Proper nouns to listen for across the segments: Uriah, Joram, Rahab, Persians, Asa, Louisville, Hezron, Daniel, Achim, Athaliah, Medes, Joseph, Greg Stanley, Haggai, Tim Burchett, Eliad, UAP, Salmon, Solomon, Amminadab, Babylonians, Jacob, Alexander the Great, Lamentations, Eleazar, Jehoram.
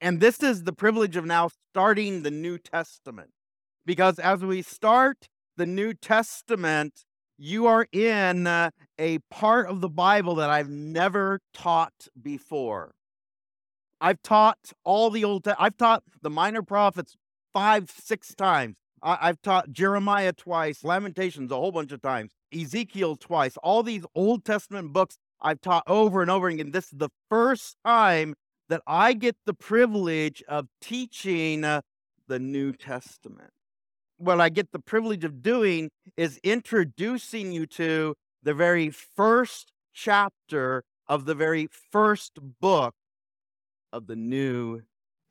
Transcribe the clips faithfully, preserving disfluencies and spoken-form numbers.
And this is the privilege of now starting the New Testament, because as we start the New Testament, you are in uh, a part of the Bible that I've never taught before. I've taught all the Old Testament. I've taught the Minor Prophets five, six times. I- I've taught Jeremiah twice, Lamentations a whole bunch of times, Ezekiel twice. All these Old Testament books I've taught over and over again. This is the first time that I get the privilege of teaching uh, the New Testament. What I get the privilege of doing is introducing you to the very first chapter of the very first book of the New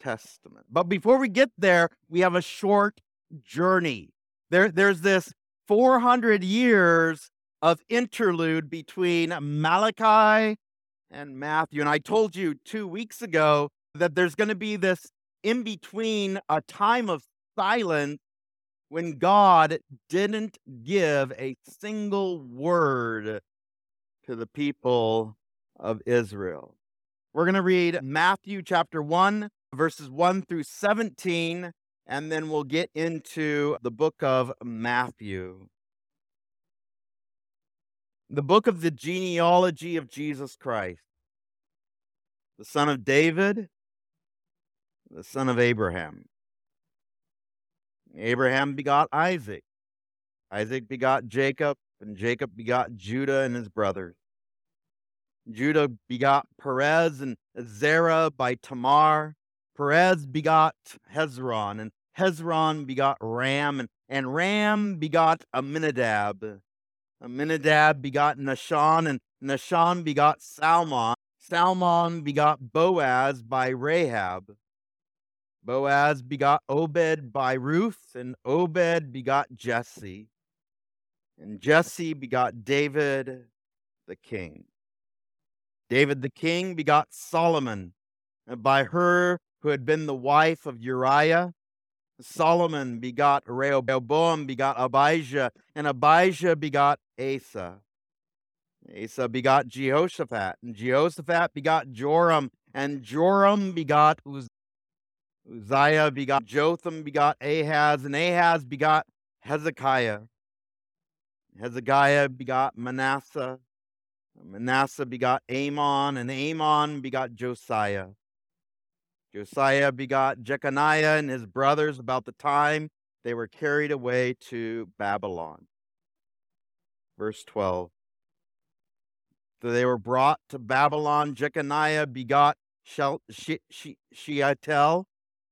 Testament. But before we get there, we have a short journey. There, there's this four hundred years of interlude between Malachi and Matthew. And I told you two weeks ago that there's going to be this in-between, a time of silence when God didn't give a single word to the people of Israel. We're going to read Matthew chapter one, verses one through seventeen, and then we'll get into the book of Matthew. The book of the genealogy of Jesus Christ, the son of David, the son of Abraham. Abraham begot Isaac. Isaac begot Jacob, and Jacob begot Judah and his brothers. Judah begot Perez and Zerah by Tamar. Perez begot Hezron, and Hezron begot Ram, and, and Ram begot Amminadab. Amminadab begot Nahshon, and Nahshon begot Salmon. Salmon begot Boaz by Rahab. Boaz begot Obed by Ruth, and Obed begot Jesse. And Jesse begot David the king. David the king begot Solomon, and by her who had been the wife of Uriah. Solomon begot Rehoboam, begot Abijah, and Abijah begot Asa. Asa begot Jehoshaphat, and Jehoshaphat begot Joram, and Joram begot Uz- Uzziah, begot Jotham, begot Ahaz, and Ahaz begot Hezekiah. Hezekiah begot Manasseh, Manasseh begot Amon, and Amon begot Josiah. Josiah begot Jeconiah and his brothers about the time they were carried away to Babylon. Verse twelve. So they were brought to Babylon. Jeconiah begot Shealtiel, she, she, she, uh,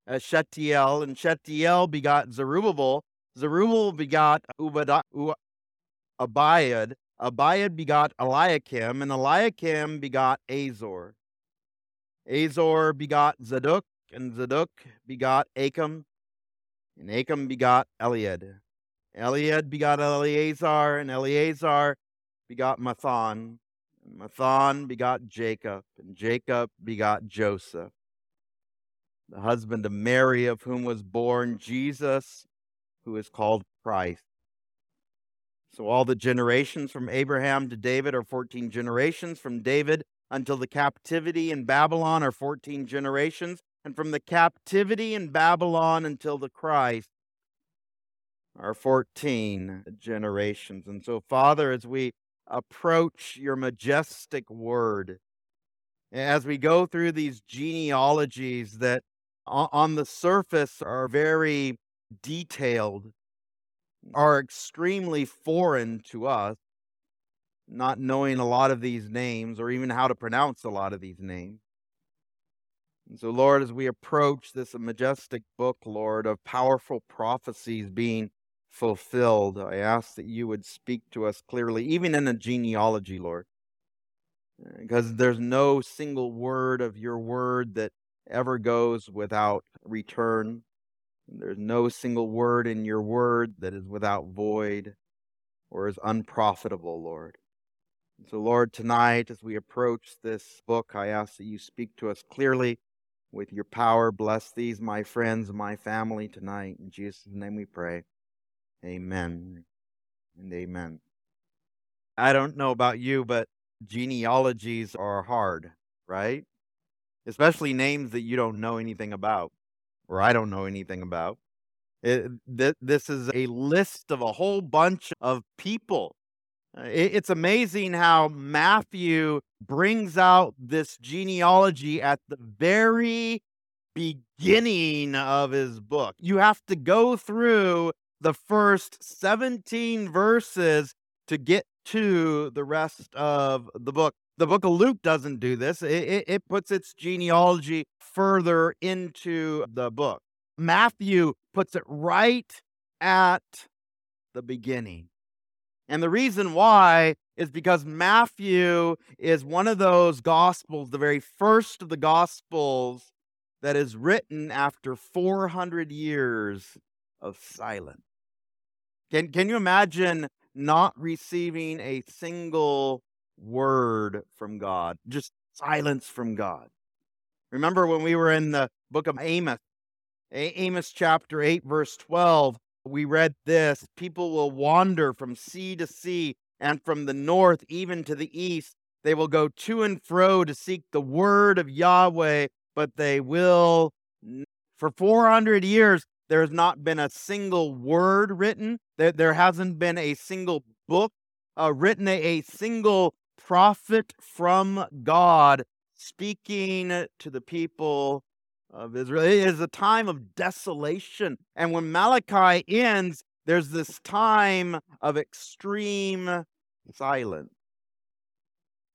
and Shealtiel begot Zerubbabel. Zerubbabel begot Ubada, U, Abiad. Abiad begot Eliakim, and Eliakim begot Azor. Azor begot Zadok, and Zadok begot Achim, and Achim begot Eliad. Eliad begot Eleazar, and Eleazar begot Mathan, and Mathan begot Jacob, and Jacob begot Joseph, the husband of Mary, of whom was born Jesus, who is called Christ. So all the generations from Abraham to David are fourteen generations. From David until the captivity in Babylon are fourteen generations, and from the captivity in Babylon until the Christ are fourteen generations. And so, Father, as we approach your majestic word, as we go through these genealogies that on the surface are very detailed, are extremely foreign to us, not knowing a lot of these names or even how to pronounce a lot of these names. And so, Lord, as we approach this majestic book, Lord, of powerful prophecies being fulfilled, I ask that you would speak to us clearly, even in a genealogy, Lord, because there's no single word of your word that ever goes without return. There's no single word in your word that is without void or is unprofitable, Lord. So, Lord, tonight, as we approach this book, I ask that you speak to us clearly with your power. Bless these, my friends, my family tonight. In Jesus' name we pray. Amen and amen. I don't know about you, but genealogies are hard, right? especially names that you don't know anything about, or I don't know anything about. It, th- this is a list of a whole bunch of people. It, it's amazing how Matthew brings out this genealogy at the very beginning of his book. You have to go through the first seventeen verses to get to the rest of the book. The book of Luke doesn't do this. It, it, it puts its genealogy further into the book. Matthew puts it right at the beginning. And the reason why is because Matthew is one of those gospels, the very first of the gospels that is written after four hundred years of silence. Can, can you imagine not receiving a single word from God? Just silence from God. Remember when we were in the book of Amos, Amos chapter eight, verse twelve, we read this: people will wander from sea to sea, and from the north even to the east. They will go to and fro to seek the word of Yahweh, but they will. For four hundred years, there has not been a single word written. There, there hasn't been a single book uh, written, a, a single prophet from God speaking to the people of Israel. It is a time of desolation. And when Malachi ends, there's this time of extreme silence.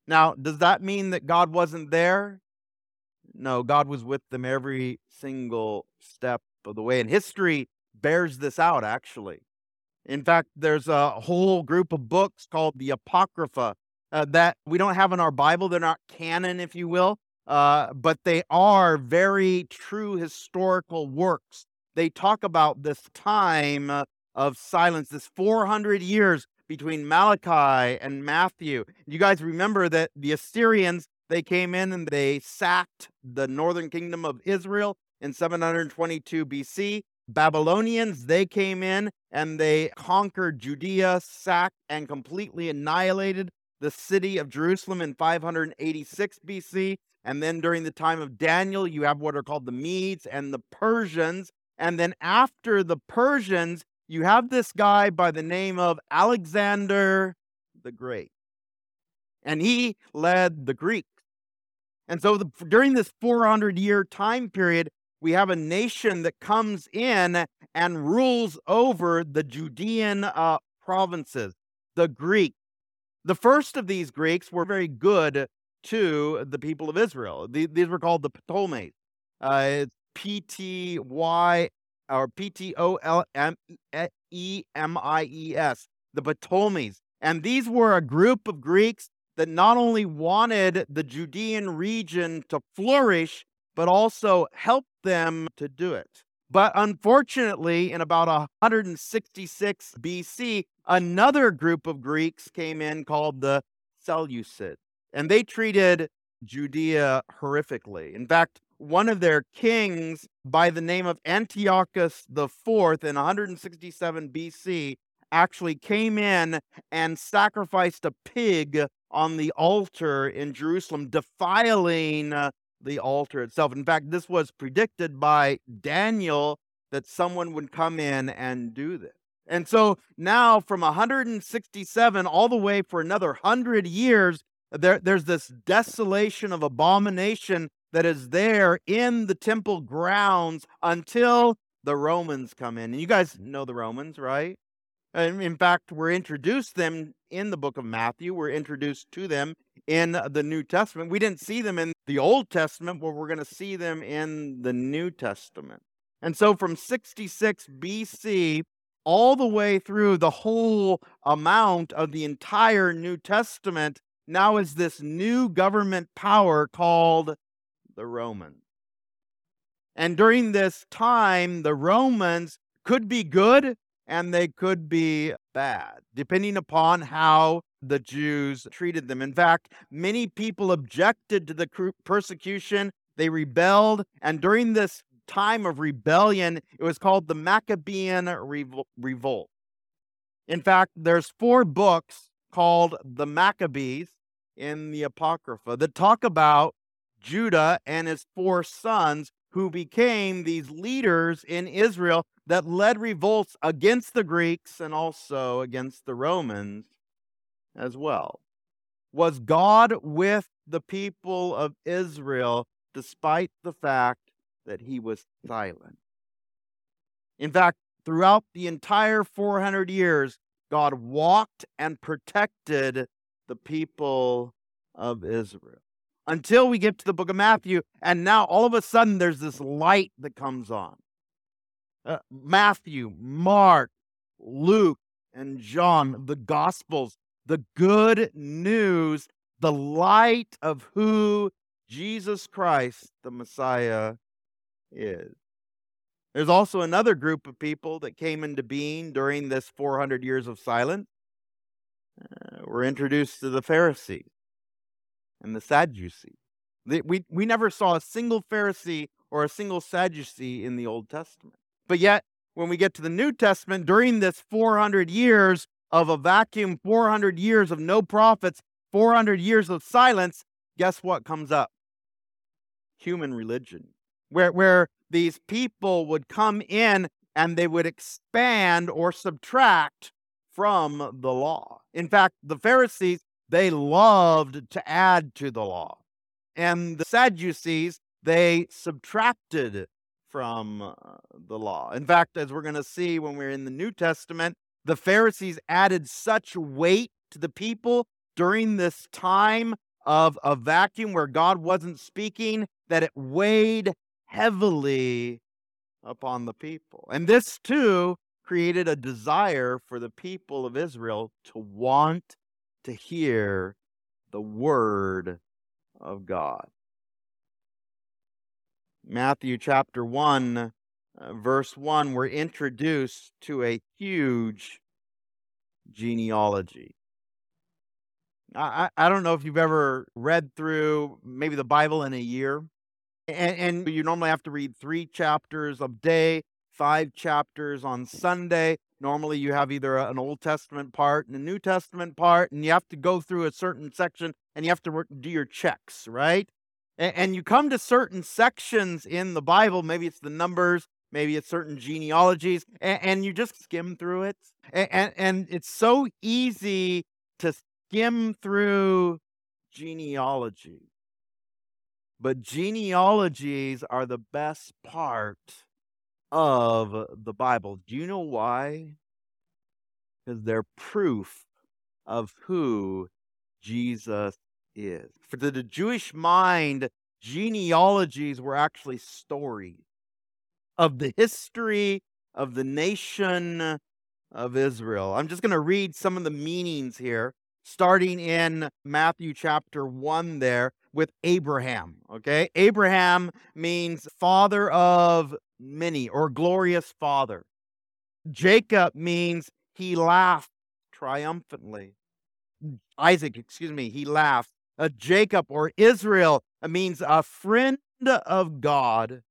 Now, does that mean that God wasn't there? No, God was with them every single step of the way. And history bears this out, actually. In fact, there's a whole group of books called the Apocrypha uh, that we don't have in our Bible. They're not canon, if you will. Uh, but they are very true historical works. They talk about this time of silence, this four hundred years between Malachi and Matthew. You guys remember that the Assyrians, they came in and they sacked the northern kingdom of Israel in seven twenty-two B C. Babylonians, they came in and they conquered Judea, sacked and completely annihilated the city of Jerusalem in five eighty-six B C. And then during the time of Daniel, you have what are called the Medes and the Persians. And then after the Persians, you have this guy by the name of Alexander the Great. And he led the Greeks. And so the, during this four hundred year time period, we have a nation that comes in and rules over the Judean uh, provinces, the Greeks. The first of these Greeks were very good to the people of Israel. These were called the Ptolemies. Uh, it's P T Y or P T O L M E M I E S, the Ptolemies. And these were a group of Greeks that not only wanted the Judean region to flourish, but also helped them to do it. But unfortunately, in about one sixty-six B C, another group of Greeks came in called the Seleucids. And they treated Judea horrifically. In fact, one of their kings by the name of Antiochus the Fourth in one sixty-seven B C actually came in and sacrificed a pig on the altar in Jerusalem, defiling the altar itself. In fact, this was predicted by Daniel that someone would come in and do this. And so now from one sixty-seven all the way for another one hundred years, There, there's this desolation of abomination that is there in the temple grounds until the Romans come in. And you guys know the Romans, right? And in fact, we're introduced them in the book of Matthew. We're introduced to them in the New Testament. We didn't see them in the Old Testament, but we're going to see them in the New Testament. And so from sixty-six B C all the way through the whole amount of the entire New Testament, now is this new government power called the Romans. And during this time, the Romans could be good and they could be bad, depending upon how the Jews treated them. In fact, many people objected to the persecution. They rebelled. And during this time of rebellion, it was called the Maccabean Revol- Revolt. In fact, there's four books called the Maccabees in the Apocrypha that talk about Judah and his four sons, who became these leaders in Israel that led revolts against the Greeks and also against the Romans as well. Was God with the people of Israel despite the fact that he was silent? In fact, throughout the entire four hundred years, God walked and protected the people of Israel. Until we get to the book of Matthew, and now all of a sudden there's this light that comes on. Uh, Matthew, Mark, Luke, and John, the Gospels, the good news, the light of who Jesus Christ, the Messiah, is. There's also another group of people that came into being during this four hundred years of silence. Uh, we're introduced to the Pharisees and the Sadducees. We, we never saw a single Pharisee or a single Sadducee in the Old Testament. But yet, when we get to the New Testament, during this four hundred years of a vacuum, four hundred years of no prophets, four hundred years of silence, guess what comes up? Human religion. Where, where these people would come in and they would expand or subtract from the law. In fact, the Pharisees, they loved to add to the law. And the Sadducees, they subtracted from the law. In fact, as we're going to see when we're in the New Testament, the Pharisees added such weight to the people during this time of a vacuum where God wasn't speaking that it weighed heavily upon the people. And this too created a desire for the people of Israel to want to hear the word of God. Matthew chapter one, uh, verse one, we're introduced to a huge genealogy. I, I don't know if you've ever read through maybe the Bible in a year, and, and you normally have to read three chapters a day, five chapters on Sunday. Normally you have either an Old Testament part and a New Testament part, and you have to go through a certain section, and you have to do your checks, right? And you come to certain sections in the Bible, maybe it's the Numbers, maybe it's certain genealogies, and you just skim through it. And it's so easy to skim through genealogy. But genealogies are the best part of the Bible. Do you know why? Because they're proof of who Jesus is. For the, the Jewish mind, genealogies were actually stories of the history of the nation of Israel. I'm just going to read some of the meanings here, starting in Matthew chapter one there with Abraham, okay? Abraham means father of many, or glorious father. Jacob means he laughed triumphantly. Isaac, excuse me, he laughed. Uh, Jacob or Israel means a friend of God.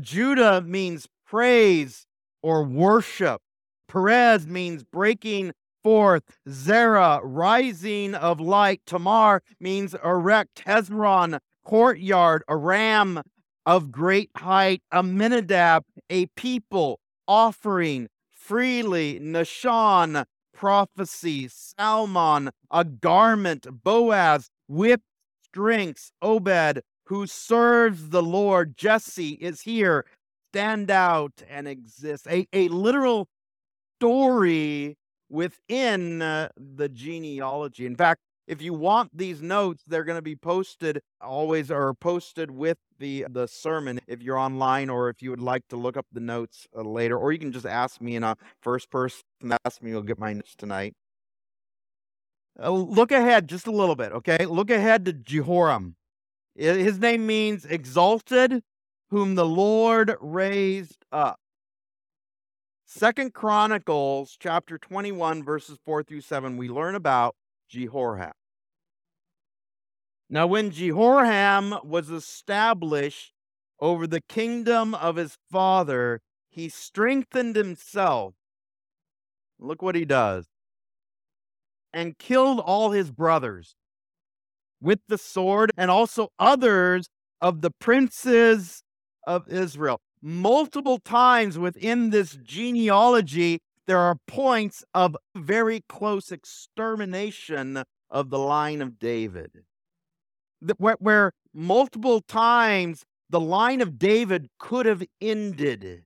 Judah means praise or worship. Perez means breaking forth. Zerah, rising of light. Tamar means erect. Hezron, courtyard. A ram of great height. Amminadab, a people, offering freely. Nahshon, prophecy. Salmon, a garment. Boaz, whipped strings. Obed, who serves the Lord. Jesse is here, stand out and exist. A, a literal story within uh, the genealogy. In fact, if you want these notes, they're going to be posted always, or posted with the, the sermon if you're online, or if you would like to look up the notes uh, later, or you can just ask me in a first person. Ask me, you'll get my notes tonight. Uh, look ahead just a little bit, okay? Look ahead to Jehoram. His name means exalted, whom the Lord raised up. Second Chronicles chapter twenty-one, verses four through seven, we learn about Jehoram. Now, when Jehoram was established over the kingdom of his father, he strengthened himself. Look what he does. And killed all his brothers with the sword, and also others of the princes of Israel. Multiple times within this genealogy, there are points of very close extermination of the line of David. Where, where multiple times the line of David could have ended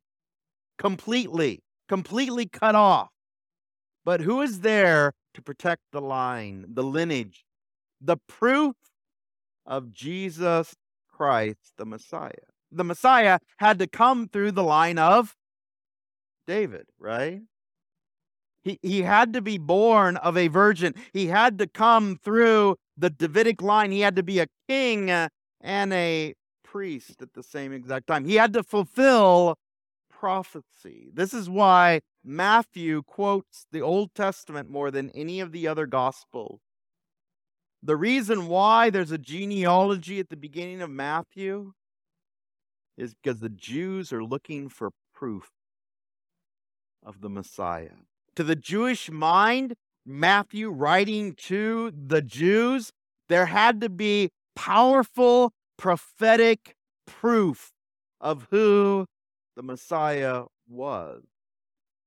completely, completely cut off. But who is there to protect the line, the lineage, the proof of Jesus Christ, the Messiah? The Messiah had to come through the line of David, right? He, he had to be born of a virgin. He had to come through the Davidic line. He had to be a king and a priest at the same exact time. He had to fulfill prophecy. This is why Matthew quotes the Old Testament more than any of the other Gospels. The reason why there's a genealogy at the beginning of Matthew is because the Jews are looking for proof of the Messiah. To the Jewish mind, Matthew writing to the Jews, there had to be powerful prophetic proof of who the Messiah was.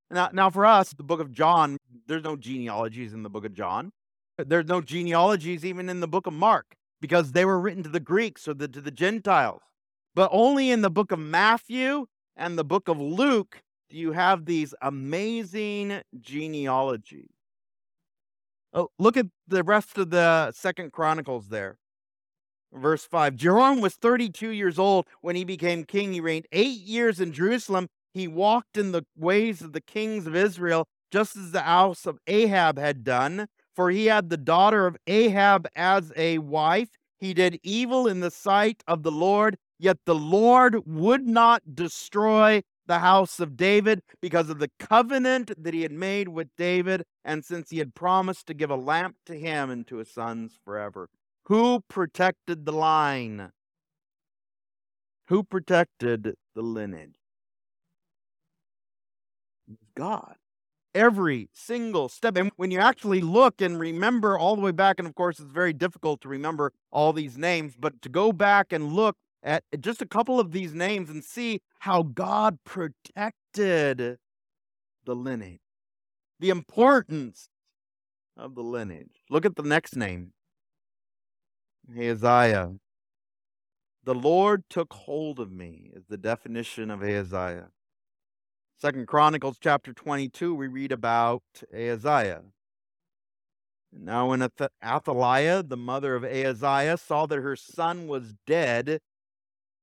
Now, now for us, the book of John, there's no genealogies in the book of John. There's no genealogies even in the book of Mark, because they were written to the Greeks or the, to the Gentiles. But only in the book of Matthew and the book of Luke do you have these amazing genealogies. Oh, look at the rest of the Second Chronicles there. Verse five, Joram was thirty-two years old when he became king. He reigned eight years in Jerusalem. He walked in the ways of the kings of Israel, just as the house of Ahab had done. For he had the daughter of Ahab as a wife. He did evil in the sight of the Lord. Yet the Lord would not destroy the house of David because of the covenant that he had made with David, and since he had promised to give a lamp to him and to his sons forever. Who protected the line? Who protected the lineage? God. Every single step. And when you actually look and remember all the way back, and of course it's very difficult to remember all these names, but to go back and look at just a couple of these names and see how God protected the lineage, the importance of the lineage. Look at the next name, Ahaziah. The Lord took hold of me is the definition of Ahaziah. Second Chronicles chapter twenty-two, we read about Ahaziah. Now when Athaliah, the mother of Ahaziah, saw that her son was dead,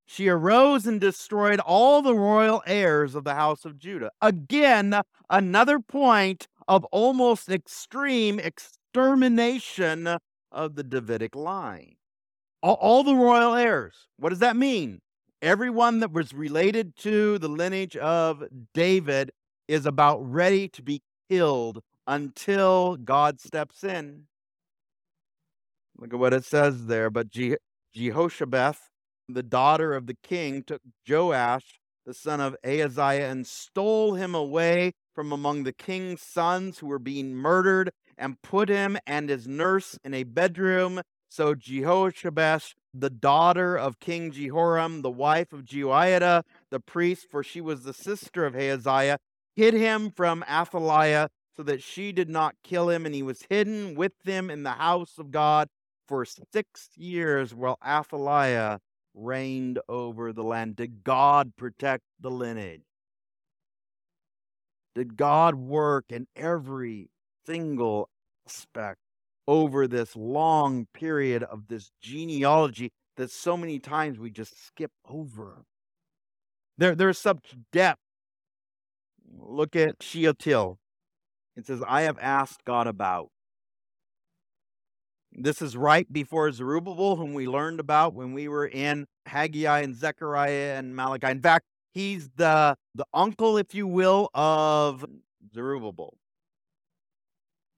she arose and destroyed all the royal heirs of the house of Judah. Again, another point of almost extreme extermination of the Davidic line. All, all the royal heirs. What does that mean? Everyone that was related to the lineage of David is about ready to be killed until God steps in. Look at what it says there. But Je- Jehoshaphat, the daughter of the king, took Joash, the son of Ahaziah, and stole him away from among the king's sons who were being murdered, and put him and his nurse in a bedroom. So Jehoshabesh, the daughter of King Jehoram, the wife of Jehoiada, the priest, for she was the sister of Ahaziah, hid him from Athaliah, so that she did not kill him, and he was hidden with them in the house of God for six years while Athaliah reigned over the land. Did God protect the lineage? Did God work in every single aspect over this long period of this genealogy that so many times we just skip over? There, there's such depth. Look at Shealtiel. It says, I have asked God about. This is right before Zerubbabel, whom we learned about when we were in Haggai and Zechariah and Malachi. In fact, he's the, the uncle, if you will, of Zerubbabel.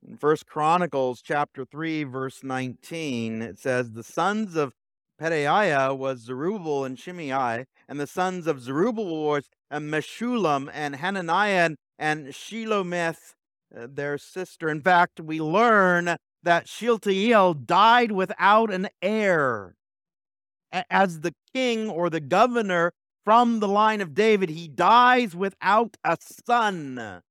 In First Chronicles chapter three, verse nineteen, it says, the sons of Pedaiah was Zerubbabel and Shimei, and the sons of Zerubbabel was Meshullam and Hananiah and Shelomith, their sister. In fact, we learn that Shealtiel died without an heir. As the king or the governor from the line of David, he dies without a son.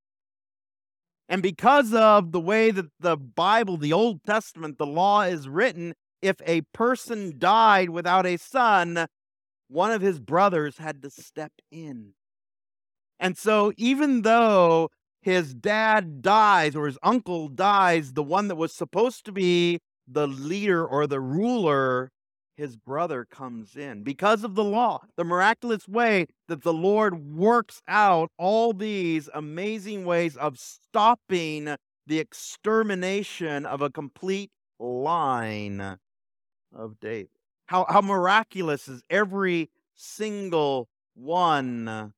And because of the way that the Bible, the Old Testament, the law is written, if a person died without a son, one of his brothers had to step in. And so even though his dad dies or his uncle dies, the one that was supposed to be the leader or the ruler, his brother comes in. Because of the law, the miraculous way that the Lord works out all these amazing ways of stopping the extermination of a complete line of David. How, how miraculous is every single one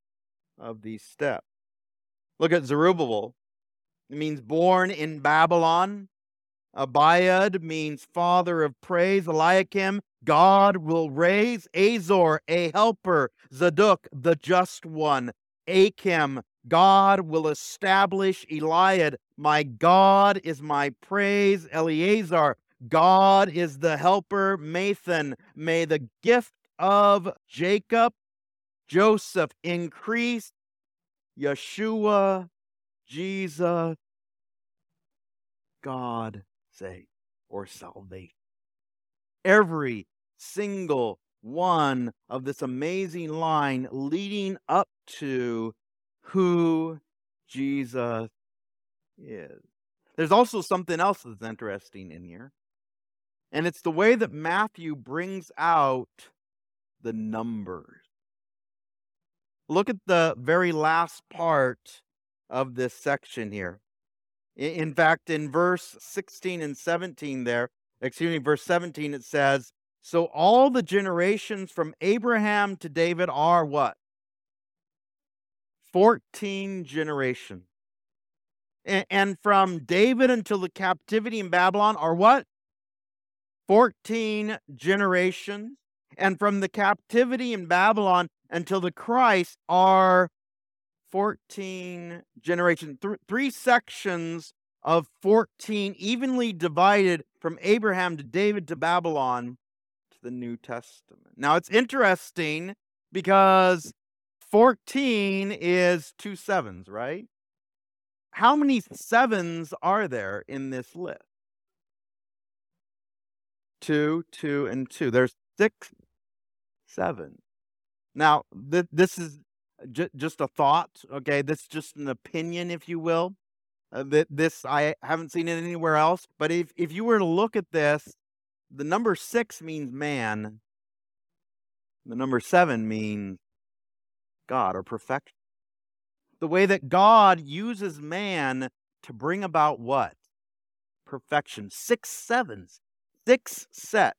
of these steps. Look at Zerubbabel. It means born in Babylon. Abijah means father of praise. Eliakim, God will raise. Azor, a helper. Zadok, the just one. Achim, God will establish. Eliad, my God is my praise. Eleazar, God is the helper. Mathan, may the gift of Jacob, Joseph increase. Yeshua, Jesus, God save or salvation. Every single one of this amazing line leading up to who Jesus is. There's also something else that's interesting in here, and it's the way that Matthew brings out the numbers. Look at the very last part of this section here. In fact, in verse sixteen and seventeen there, excuse me, verse seventeen, it says, so all the generations from Abraham to David are what? fourteen generations. And from David until the captivity in Babylon are what? fourteen generations. And from the captivity in Babylon until the Christ are fourteen generations, Th- three sections of fourteen evenly divided from Abraham to David to Babylon to the New Testament. Now it's interesting because fourteen is two sevens, right? How many sevens are there in this list? Two, two, and two. There's six, seven. Now, th- this is j- just a thought, okay? This is just an opinion, if you will. Uh, th- this, I haven't seen it anywhere else. But if, if you were to look at this, the number six means man. The number seven means God or perfection. The way that God uses man to bring about what? Perfection. Six sevens. Six sets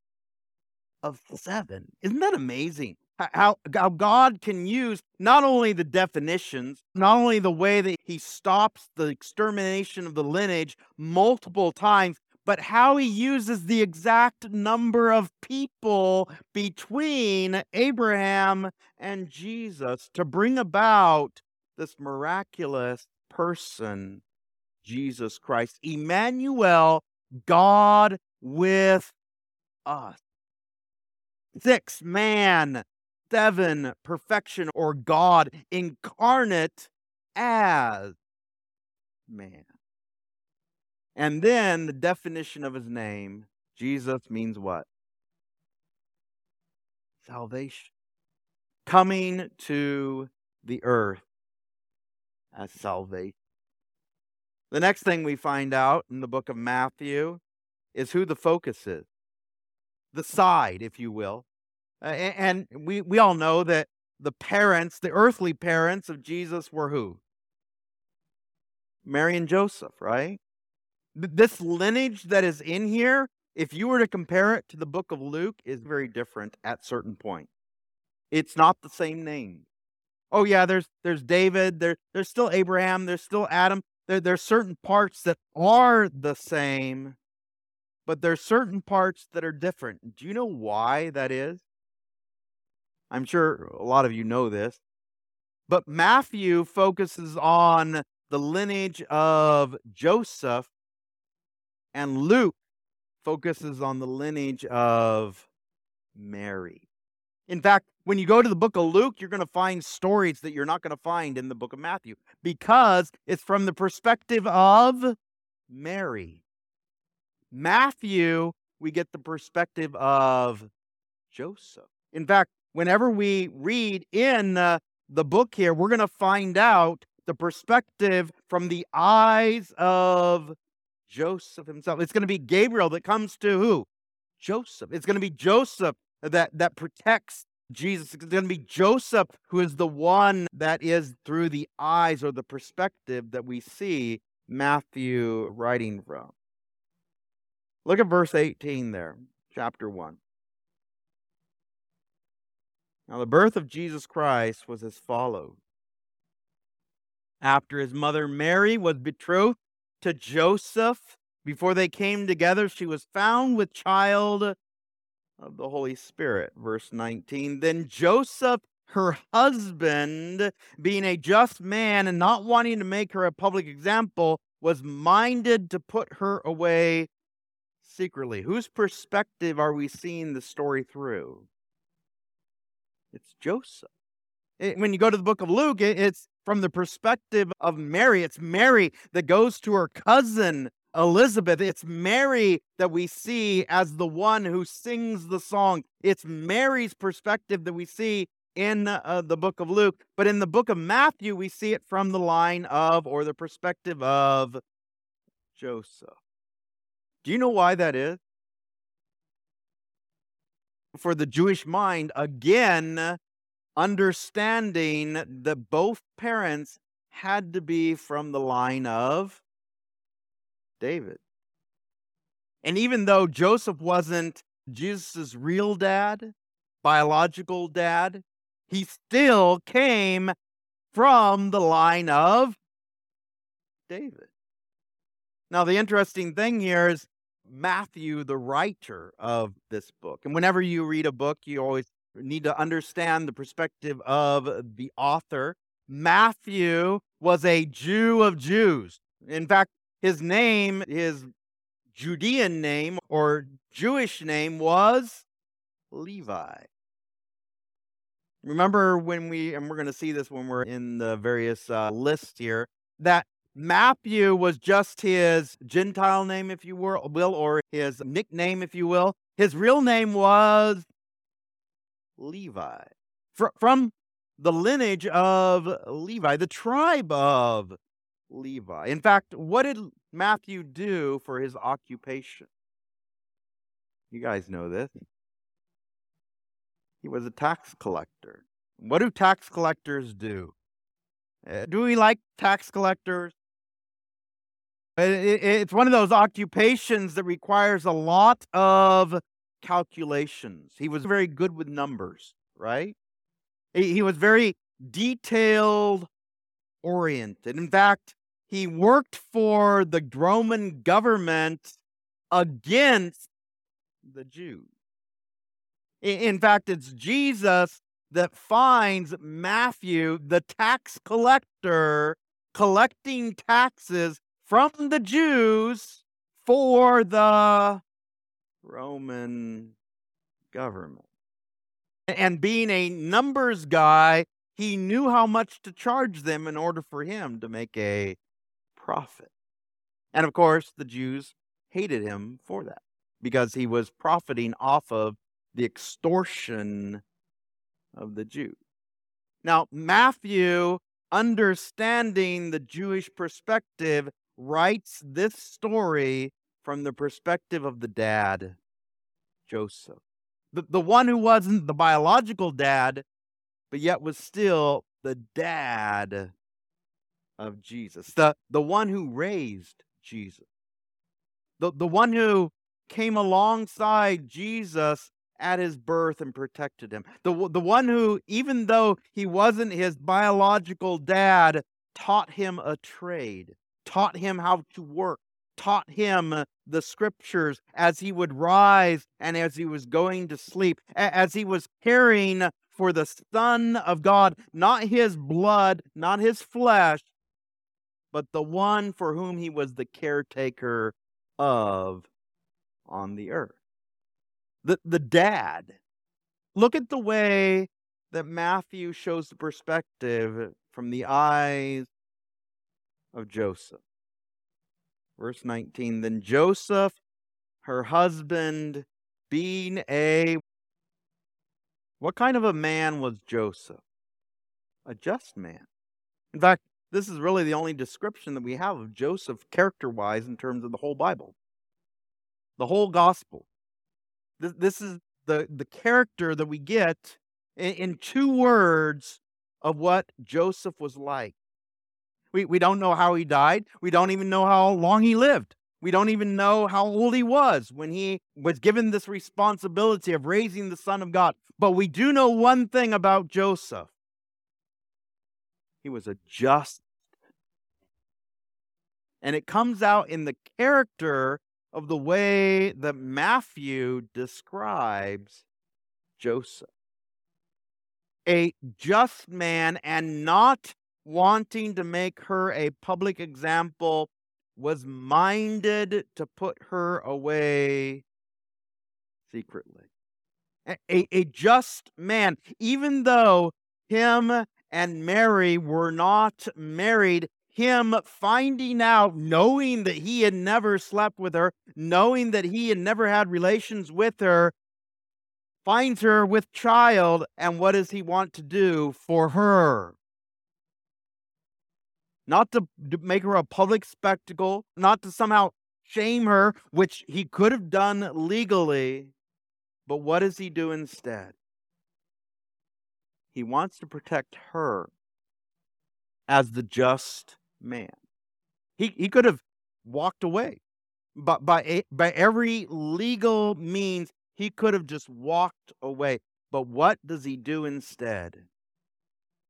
of seven. Isn't that amazing? How, how God can use not only the definitions, not only the way that he stops the extermination of the lineage multiple times, but how he uses the exact number of people between Abraham and Jesus to bring about this miraculous person, Jesus Christ, Emmanuel, God with us. Six, man. Seven, perfection or God incarnate as man. And then the definition of his name, Jesus means what? Salvation. Coming to the earth as salvation. The next thing we find out in the book of Matthew is who the focus is. The side, if you will. Uh, and we, we all know that the parents, the earthly parents of Jesus were who? Mary and Joseph, right? This lineage that is in here, if you were to compare it to the book of Luke, is very different at certain points. It's not the same name. Oh yeah, there's there's David, there, there's still Abraham, there's still Adam. There, there's certain parts that are the same, but there's certain parts that are different. Do you know why that is? I'm sure a lot of you know this, but Matthew focuses on the lineage of Joseph, and Luke focuses on the lineage of Mary. In fact, when you go to the book of Luke, you're going to find stories that you're not going to find in the book of Matthew because it's from the perspective of Mary. Matthew, we get the perspective of Joseph. In fact, whenever we read in uh, the book here, we're going to find out the perspective from the eyes of Joseph himself. It's going to be Gabriel that comes to who? Joseph. It's going to be Joseph that, that protects Jesus. It's going to be Joseph who is the one that is through the eyes or the perspective that we see Matthew writing from. Look at verse eighteen there, chapter one. Now the birth of Jesus Christ was as follows. After his mother Mary was betrothed to Joseph, before they came together, she was found with child of the Holy Spirit. Verse nineteen, then Joseph, her husband, being a just man and not wanting to make her a public example, was minded to put her away secretly. Whose perspective are we seeing the story through? It's Joseph. It, when you go to the book of Luke, it, it's from the perspective of Mary. It's Mary that goes to her cousin Elizabeth. It's Mary that we see as the one who sings the song. It's Mary's perspective that we see in uh, the book of Luke. But in the book of Matthew, we see it from the line of or the perspective of Joseph. Do you know why that is? For the Jewish mind, again, understanding that both parents had to be from the line of David. And even though Joseph wasn't Jesus' real dad, biological dad, he still came from the line of David. Now, the interesting thing here is Matthew, the writer of this book. And whenever you read a book, you always need to understand the perspective of the author. Matthew was a Jew of Jews. In fact, his name, his Judean name or Jewish name was Levi. Remember when we, and we're going to see this when we're in the various uh, lists here, that Matthew was just his Gentile name, if you will, or his nickname, if you will. His real name was Levi, Fr- from the lineage of Levi, the tribe of Levi. In fact, what did Matthew do for his occupation? You guys know this. He was a tax collector. What do tax collectors do? Uh, do we like tax collectors? It's one of those occupations that requires a lot of calculations. He was very good with numbers, right? He was very detailed oriented. In fact, he worked for the Roman government against the Jews. In fact, it's Jesus that finds Matthew, the tax collector, collecting taxes from the Jews for the Roman government. And being a numbers guy, he knew how much to charge them in order for him to make a profit. And of course, the Jews hated him for that because he was profiting off of the extortion of the Jew. Now, Matthew, understanding the Jewish perspective, writes this story from the perspective of the dad, Joseph. The, the one who wasn't the biological dad, but yet was still the dad of Jesus. The, the one who raised Jesus. The, the one who came alongside Jesus at his birth and protected him. The, the one who, even though he wasn't his biological dad, taught him a trade, taught him how to work, taught him the scriptures as he would rise and as he was going to sleep, as he was caring for the Son of God, not his blood, not his flesh, but the one for whom he was the caretaker of on the earth. The, the dad. Look at the way that Matthew shows the perspective from the eyes of Joseph. Verse nineteen, then Joseph, her husband, being a... What kind of a man was Joseph? A just man. In fact, this is really the only description that we have of Joseph character-wise in terms of the whole Bible. The whole gospel. This, this is the, the character that we get in, in two words of what Joseph was like. We, we don't know how he died. We don't even know how long he lived. We don't even know how old he was when he was given this responsibility of raising the Son of God. But we do know one thing about Joseph. He was a just man. And it comes out in the character of the way that Matthew describes Joseph. A just man, and not wanting to make her a public example, was minded to put her away secretly. A, a, a just man, even though him and Mary were not married, him finding out, knowing that he had never slept with her, knowing that he had never had relations with her, finds her with child, and what does he want to do for her? Not to make her a public spectacle, not to somehow shame her, which he could have done legally. But what does he do instead? He wants to protect her as the just man. He he could have walked away. But by, by every legal means, he could have just walked away. But what does he do instead?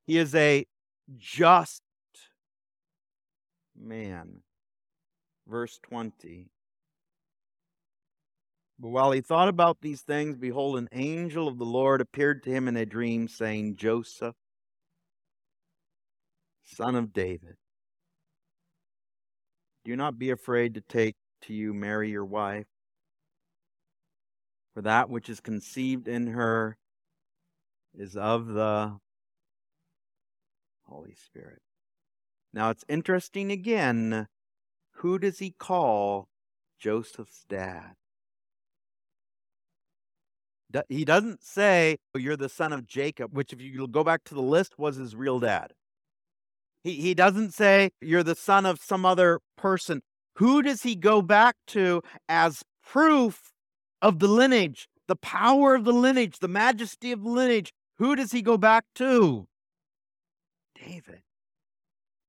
He is a just man. Verse twenty. But while he thought about these things, behold, an angel of the Lord appeared to him in a dream, saying, Joseph, son of David, do not be afraid to take to you Mary your wife, for that which is conceived in her is of the Holy Spirit. Now, it's interesting again, who does he call Joseph's dad? He doesn't say, oh, you're the son of Jacob, which if you go back to the list was his real dad. He, he doesn't say, you're the son of some other person. Who does he go back to as proof of the lineage, the power of the lineage, the majesty of the lineage? Who does he go back to? David.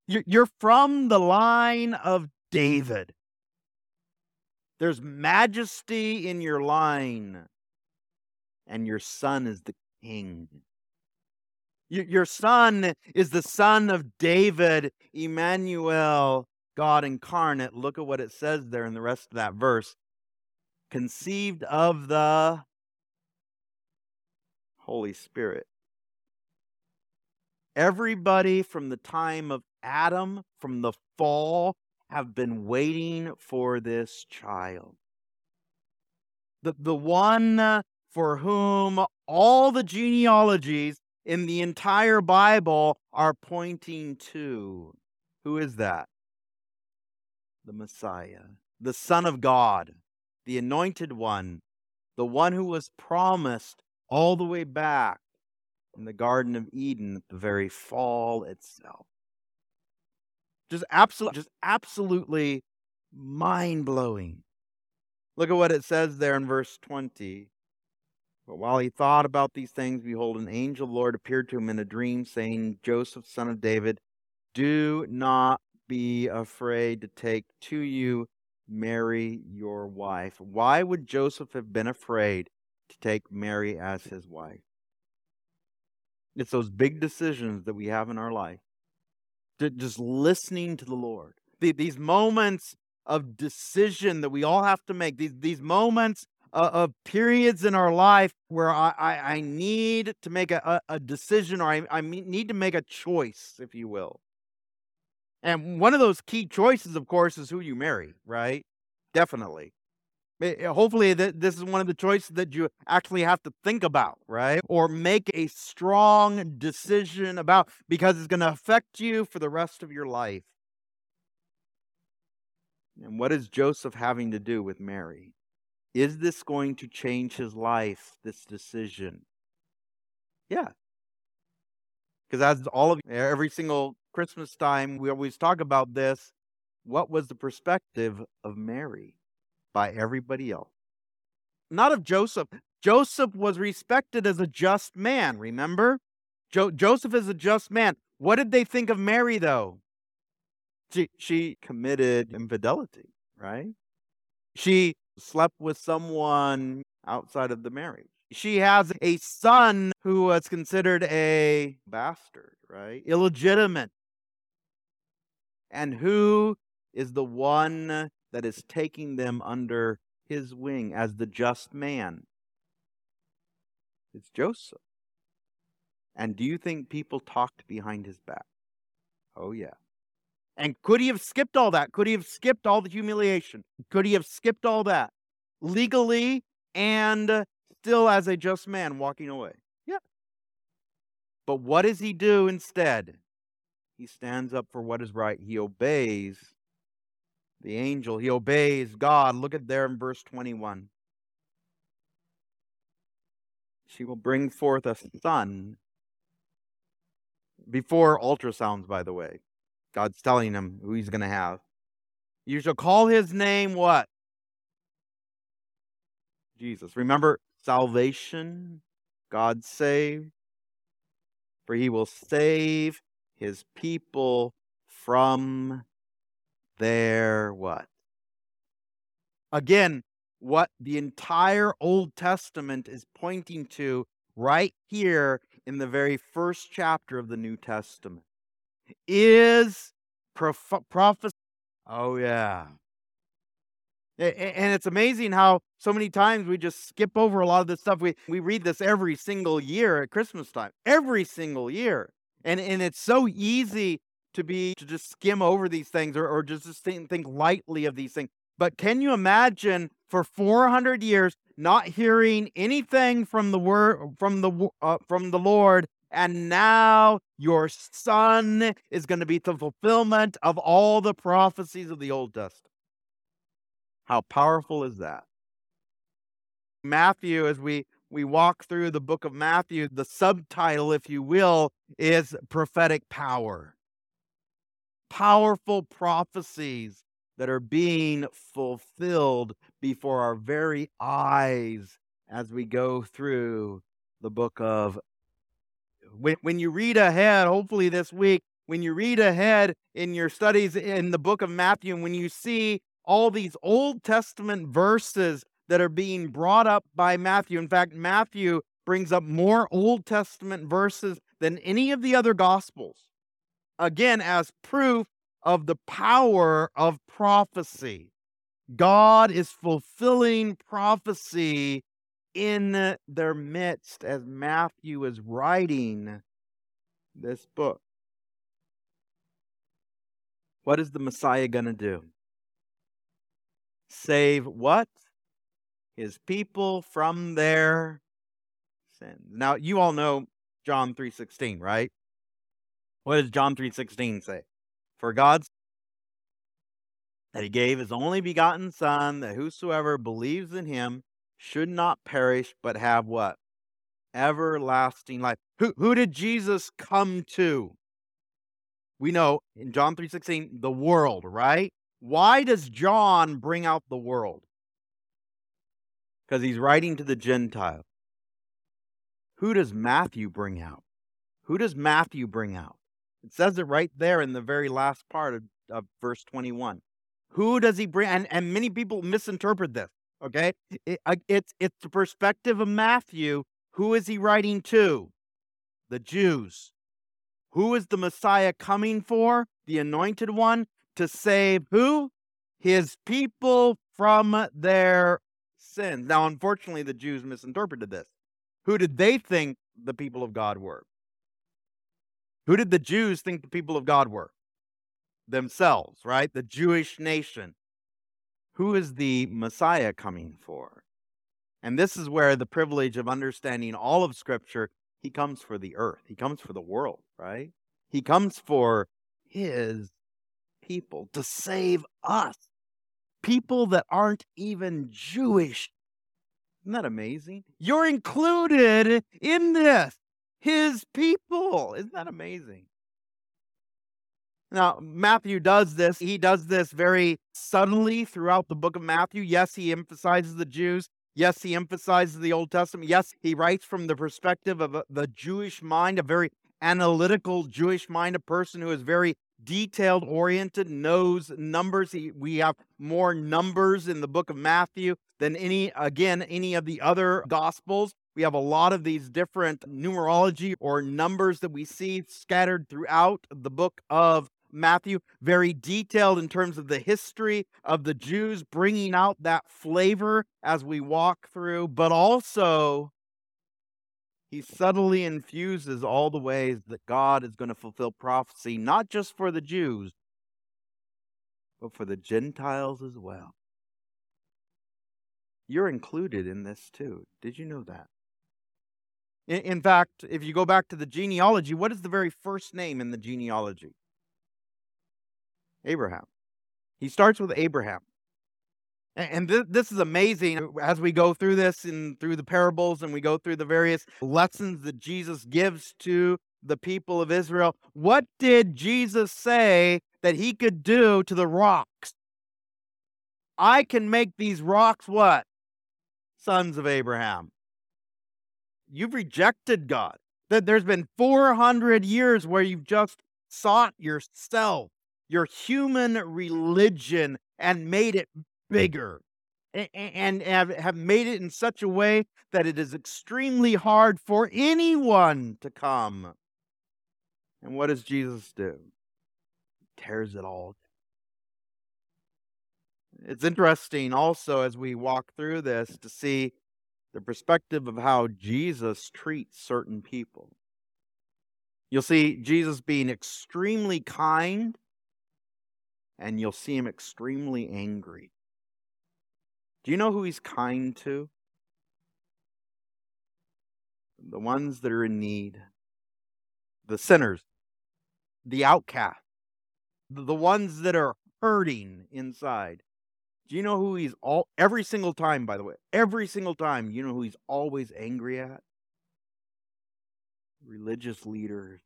You're from the line of David. There's majesty in your line, and your son is the king. Your son is the son of David, Emmanuel, God incarnate. Look at what it says there in the rest of that verse. Conceived of the Holy Spirit. Everybody from the time of Adam, from the fall, have been waiting for this child. The, the one for whom all the genealogies in the entire Bible are pointing to. Who is that? The Messiah, the Son of God, the Anointed One, the one who was promised all the way back in the Garden of Eden, the very fall itself. Just, absolute, just absolutely mind-blowing. Look at what it says there in verse twenty. But while he thought about these things, behold, an angel of the Lord appeared to him in a dream, saying, Joseph, son of David, do not be afraid to take to you Mary, your wife. Why would Joseph have been afraid to take Mary as his wife? It's those big decisions that we have in our life. Just listening to the Lord. These moments of decision that we all have to make. These, these moments of, of periods in our life where I, I, I need to make a, a decision, or I, I need to make a choice, if you will. And one of those key choices, of course, is who you marry, right? Definitely. Hopefully this is one of the choices that you actually have to think about, right? Or make a strong decision about, because it's going to affect you for the rest of your life. And what is Joseph having to do with Mary? Is this going to change his life, this decision? Yeah. Because as all of every single Christmas time, we always talk about this. What was the perspective of Mary by everybody else? Not of Joseph. Joseph was respected as a just man, remember? Jo- Joseph is a just man. What did they think of Mary, though? She, she committed infidelity, right? She slept with someone outside of the marriage. She has a son who was considered a bastard, right? Illegitimate. And who is the one that is taking them under his wing as the just man? It's Joseph. And do you think people talked behind his back? Oh, yeah. And could he have skipped all that? Could he have skipped all the humiliation? Could he have skipped all that legally and still as a just man walking away? Yeah. But what does he do instead? He stands up for what is right. He obeys the angel. He obeys God. Look at there in verse twenty-one. She will bring forth a son. Before ultrasounds, by the way. God's telling him who he's going to have. You shall call his name what? Jesus. Remember, salvation. God saved. For he will save his people from their what? Again, what the entire Old Testament is pointing to right here in the very first chapter of the New Testament is prof- prophecy. Oh, yeah. And it's amazing how so many times we just skip over a lot of this stuff. We we read this every single year at Christmas time, every single year. And and it's so easy to be to just skim over these things or, or just think lightly of these things. But can you imagine for four hundred years not hearing anything from the word from the uh, from the Lord? And now your son is going to be the fulfillment of all the prophecies of the Old Testament. How powerful is that? Matthew, as we, we walk through the book of Matthew, the subtitle, if you will, is prophetic power. Powerful prophecies that are being fulfilled before our very eyes as we go through the book of When, when you read ahead, hopefully this week, when you read ahead in your studies in the book of Matthew, and when you see all these Old Testament verses that are being brought up by Matthew, in fact, Matthew brings up more Old Testament verses than any of the other Gospels, again, as proof of the power of prophecy. God is fulfilling prophecy in their midst as Matthew is writing this book. What is the Messiah going to do? Save what? His people from their sins. Now, you all know John three sixteen, right? What does John three sixteen say? For God that he gave his only begotten Son, that whosoever believes in him should not perish, but have what? Everlasting life. Who, who did Jesus come to? We know in John three sixteen, the world, right? Why does John bring out the world? Because he's writing to the Gentiles. Who does Matthew bring out? Who does Matthew bring out? It says it right there in the very last part of, of verse twenty-one. Who does he bring? And, and many people misinterpret this. Okay, it, it's it's the perspective of Matthew. Who is he writing to? The Jews. Who is the Messiah coming for? The anointed one to save who? His people from their sins. Now, unfortunately, the Jews misinterpreted this. Who did they think the people of God were? Who did the Jews think the people of God were? Themselves, right? The Jewish nation. Who is the Messiah coming for? And this is where the privilege of understanding all of Scripture, he comes for the earth. He comes for the world, right? He comes for his people to save us. People that aren't even Jewish. Isn't that amazing? You're included in this. His people. Isn't that amazing? Now, Matthew does this. He does this very subtly throughout the book of Matthew. Yes, he emphasizes the Jews. Yes, he emphasizes the Old Testament. Yes, he writes from the perspective of the Jewish mind, a very analytical Jewish mind, a person who is very detailed oriented, knows numbers. He, we have more numbers in the book of Matthew than any, again, any of the other gospels. We have a lot of these different numerology or numbers that we see scattered throughout the book of Matthew. Very detailed in terms of the history of the Jews, bringing out that flavor as we walk through, but also he subtly infuses all the ways that God is going to fulfill prophecy, not just for the Jews, but for the Gentiles as well. You're included in this too. Did you know that? In, in fact, if you go back to the genealogy, what is the very first name in the genealogy? Abraham. He starts with Abraham. And this is amazing as we go through this and through the parables and we go through the various lessons that Jesus gives to the people of Israel. What did Jesus say that he could do to the rocks? I can make these rocks what? Sons of Abraham. You've rejected God. There's been four hundred years where you've just sought yourself, your human religion, and made it bigger, and have made it in such a way that it is extremely hard for anyone to come. And what does Jesus do? He tears it all down. It's interesting also as we walk through this to see the perspective of how Jesus treats certain people. You'll see Jesus being extremely kind, and you'll see him extremely angry. Do you know who he's kind to? The ones that are in need. The sinners. The outcasts. The ones that are hurting inside. Do you know who he's all, every single time, by the way, every single time, you know who he's always angry at? Religious leaders.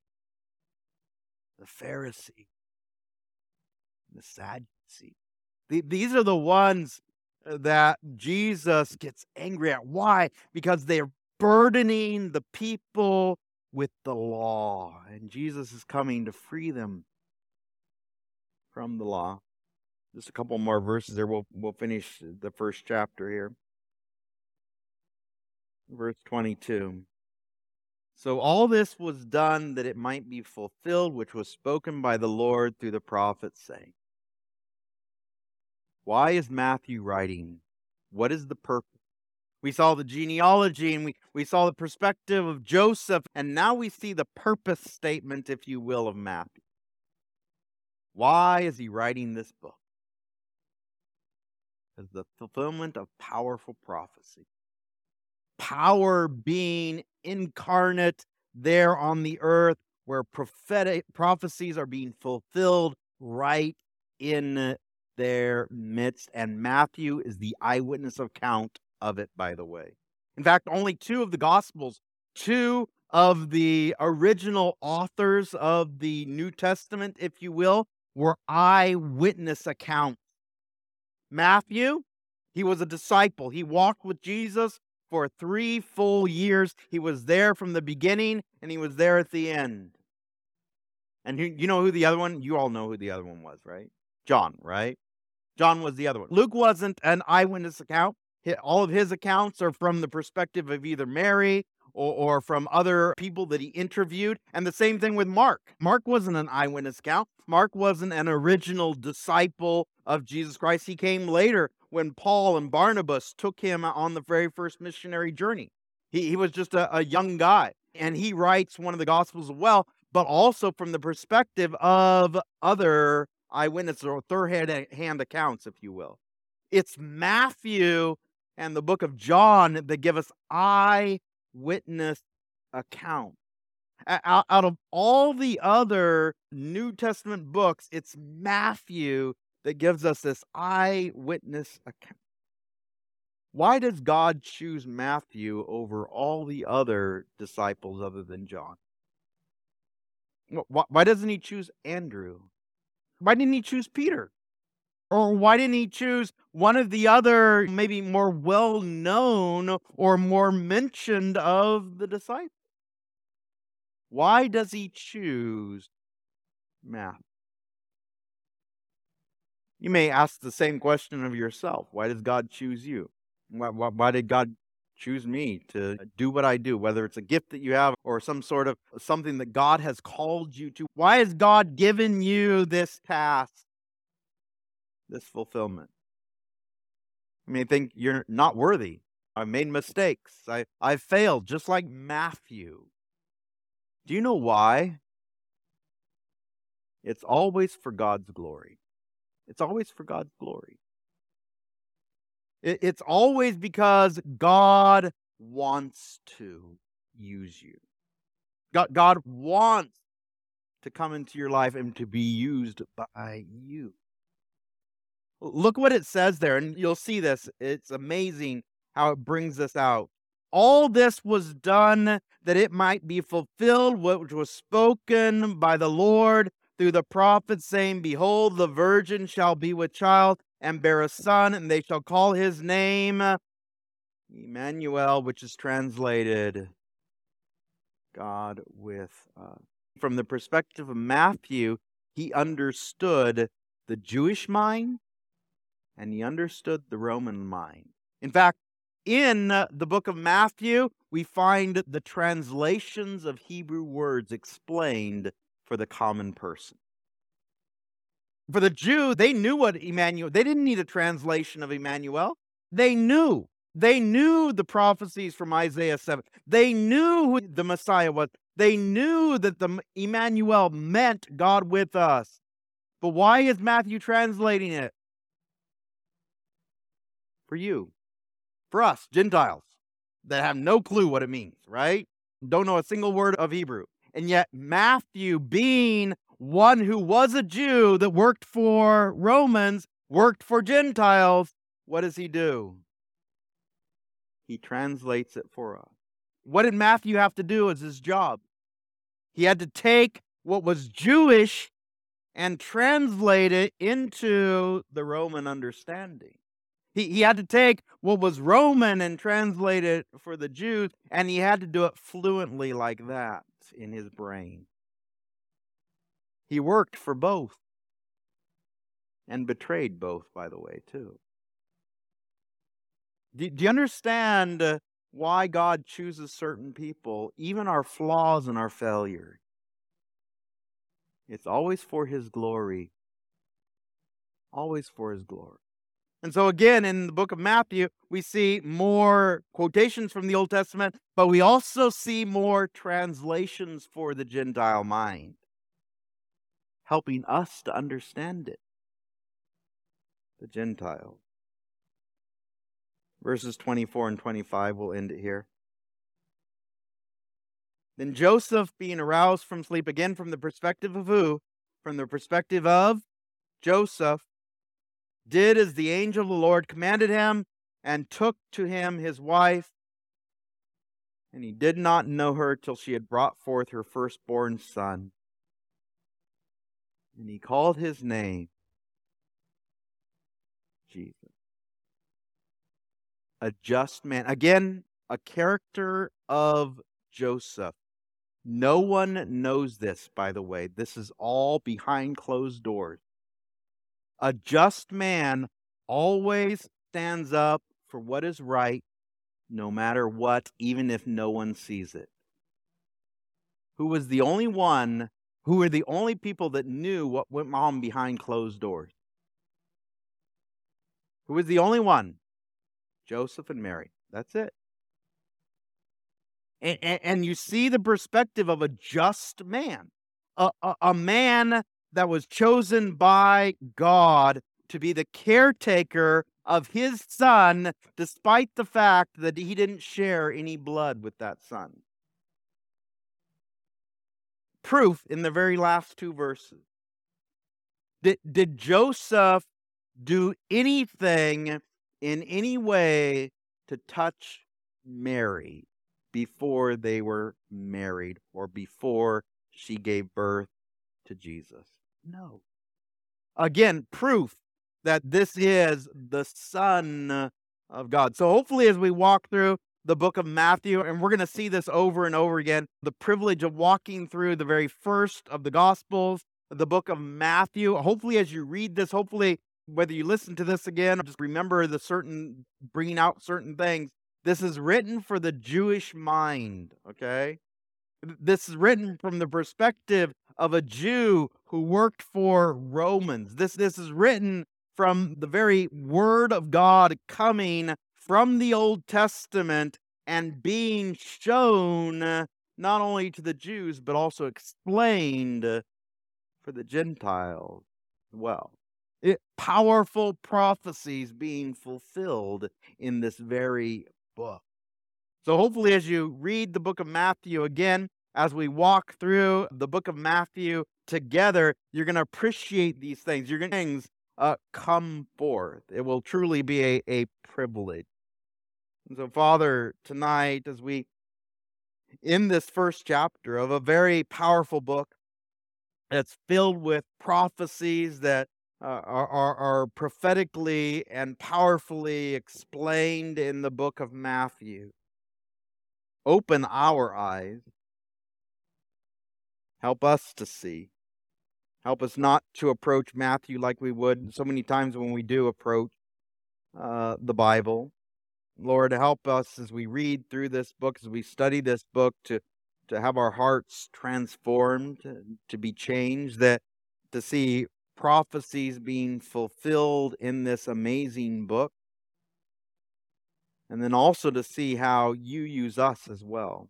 The Pharisees. The Sadducees. The, these are the ones that Jesus gets angry at. Why? Because they're burdening the people with the law. And Jesus is coming to free them from the law. Just a couple more verses there. We'll, we'll finish the first chapter here. Verse twenty-two. So all this was done that it might be fulfilled, which was spoken by the Lord through the prophet, saying. Why is Matthew writing? What is the purpose? We saw the genealogy and we, we saw the perspective of Joseph, and now we see the purpose statement, if you will, of Matthew. Why is he writing this book? As the fulfillment of powerful prophecy. Power being incarnate there on the earth where prophetic prophecies are being fulfilled right in their midst, and Matthew is the eyewitness account of it, by the way. In fact, only two of the Gospels, two of the original authors of the New Testament, if you will, were eyewitness accounts. Matthew, he was a disciple. He walked with Jesus for three full years. He was there from the beginning, and he was there at the end. And you know who the other one? You all know who the other one was, right? John, right? John was the other one. Luke wasn't an eyewitness account. All of his accounts are from the perspective of either Mary or, or from other people that he interviewed. And the same thing with Mark. Mark wasn't an eyewitness account. Mark wasn't an original disciple of Jesus Christ. He came later when Paul and Barnabas took him on the very first missionary journey. He, he was just a, a young guy. And he writes one of the Gospels as well, but also from the perspective of other eyewitness or third-hand accounts, if you will. It's Matthew and the book of John that give us eyewitness account. Out of all the other New Testament books, it's Matthew that gives us this eyewitness account. Why does God choose Matthew over all the other disciples other than John? Why doesn't he choose Andrew? Why didn't he choose Peter? Or why didn't he choose one of the other, maybe more well-known or more mentioned of the disciples? Why does he choose Matthew? You may ask the same question of yourself. Why does God choose you? Why, why, why did God choose me to do what I do, whether it's a gift that you have or some sort of something that God has called you to? Why has God given you this task, this fulfillment? You may think you're not worthy. I've made mistakes. I, I've failed, just like Matthew. Do you know why? It's always for God's glory. It's always for God's glory. It's always because God wants to use you. God, God wants to come into your life and to be used by you. Look what it says there, and you'll see this. It's amazing how it brings this out. All this was done that it might be fulfilled, which was spoken by the Lord through the prophet, saying, Behold, the virgin shall be with child and bear a son, and they shall call his name Emmanuel, which is translated God with us. From the perspective of Matthew, he understood the Jewish mind, and he understood the Roman mind. In fact, in the book of Matthew, we find the translations of Hebrew words explained for the common person. For the Jew, they knew what Emmanuel, they didn't need a translation of Emmanuel. They knew. They knew the prophecies from Isaiah seven. They knew who the Messiah was. They knew that the Emmanuel meant God with us. But why is Matthew translating it? For you. For us, Gentiles, that have no clue what it means, right? Don't know a single word of Hebrew. And yet Matthew, being one who was a Jew that worked for Romans, worked for Gentiles, what does he do? He translates it for us. What did Matthew have to do as his job? He had to take what was Jewish and translate it into the Roman understanding. He, he had to take what was Roman and translate it for the Jews, and he had to do it fluently like that in his brain. He worked for both, and betrayed both, by the way, too. Do, do you understand why God chooses certain people, even our flaws and our failures? It's always for his glory. Always for his glory. And so again, in the book of Matthew, we see more quotations from the Old Testament, but we also see more translations for the Gentile mind, helping us to understand it. The Gentile. Verses twenty-four and twenty-five, we'll end it here. Then Joseph, being aroused from sleep, again from the perspective of who? From the perspective of Joseph, did as the angel of the Lord commanded him, and took to him his wife. And he did not know her till she had brought forth her firstborn son. And he called his name Jesus. A just man. Again, a character of Joseph. No one knows this, by the way. This is all behind closed doors. A just man always stands up for what is right, no matter what, even if no one sees it. Who was the only one, who were the only people that knew what went on behind closed doors? Who was the only one? Joseph and Mary. That's it. And, and, and you see the perspective of a just man, a, a, a man that was chosen by God to be the caretaker of his son, despite the fact that he didn't share any blood with that son. Proof in the very last two verses. Did, did Joseph do anything in any way to touch Mary before they were married or before she gave birth to Jesus? No. Again, proof that this is the Son of God. So hopefully as we walk through the book of Matthew, and we're going to see this over and over again, the privilege of walking through the very first of the Gospels, the book of Matthew. Hopefully as you read this, hopefully whether you listen to this again, just remember the certain, bringing out certain things. This is written for the Jewish mind, okay? This is written from the perspective of a Jew who worked for Romans. This, this is written from the very Word of God coming from the Old Testament and being shown not only to the Jews, but also explained for the Gentiles as well. It, powerful prophecies being fulfilled in this very book. So hopefully as you read the book of Matthew again, as we walk through the book of Matthew together, you're going to appreciate these things. You're going to things uh, come forth. It will truly be a, a privilege. And so Father, tonight as we end this first chapter of a very powerful book that's filled with prophecies that Uh, are, are, are prophetically and powerfully explained in the book of Matthew. Open our eyes. Help us to see. Help us not to approach Matthew like we would so many times when we do approach uh, the Bible. Lord, help us as we read through this book, as we study this book, to, to have our hearts transformed, to be changed, that to see prophecies being fulfilled in this amazing book, and then also to see how you use us as well,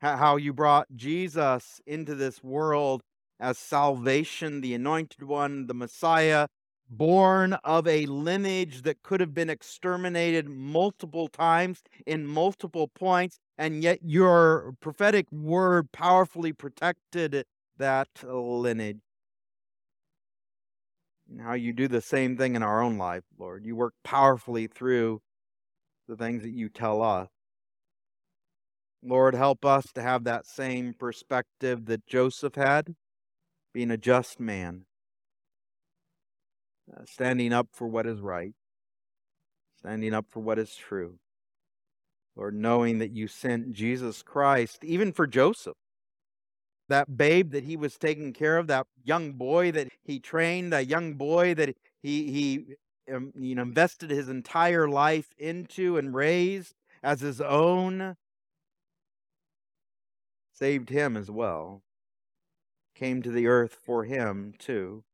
how you brought Jesus into this world as salvation, the anointed one, the Messiah, born of a lineage that could have been exterminated multiple times in multiple points, and yet your prophetic word powerfully protected that lineage. And how you do the same thing in our own life, Lord. You work powerfully through the things that you tell us. Lord, help us to have that same perspective that Joseph had, being a just man, uh, standing up for what is right, standing up for what is true. Lord, knowing that you sent Jesus Christ, even for Joseph, that babe that he was taking care of, that young boy that he trained, that young boy that he he um, you know, invested his entire life into and raised as his own, saved him as well, came to the earth for him too.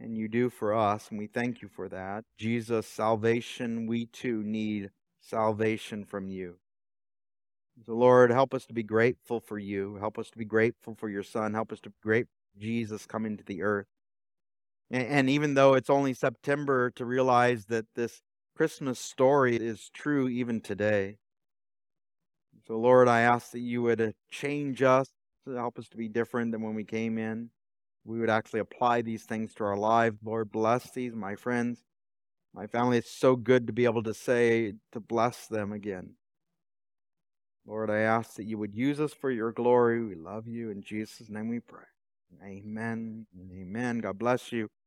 And you do for us, and we thank you for that. Jesus, salvation, we too need salvation from you. So Lord, help us to be grateful for you. Help us to be grateful for your Son. Help us to be grateful for Jesus coming to the earth. And, and even though it's only September, to realize that this Christmas story is true even today. So Lord, I ask that you would change us, to help us to be different than when we came in. We would actually apply these things to our lives. Lord, bless these, my friends, my family. It's so good to be able to say, to bless them again. Lord, I ask that you would use us for your glory. We love you. In Jesus' name we pray. Amen and amen. God bless you.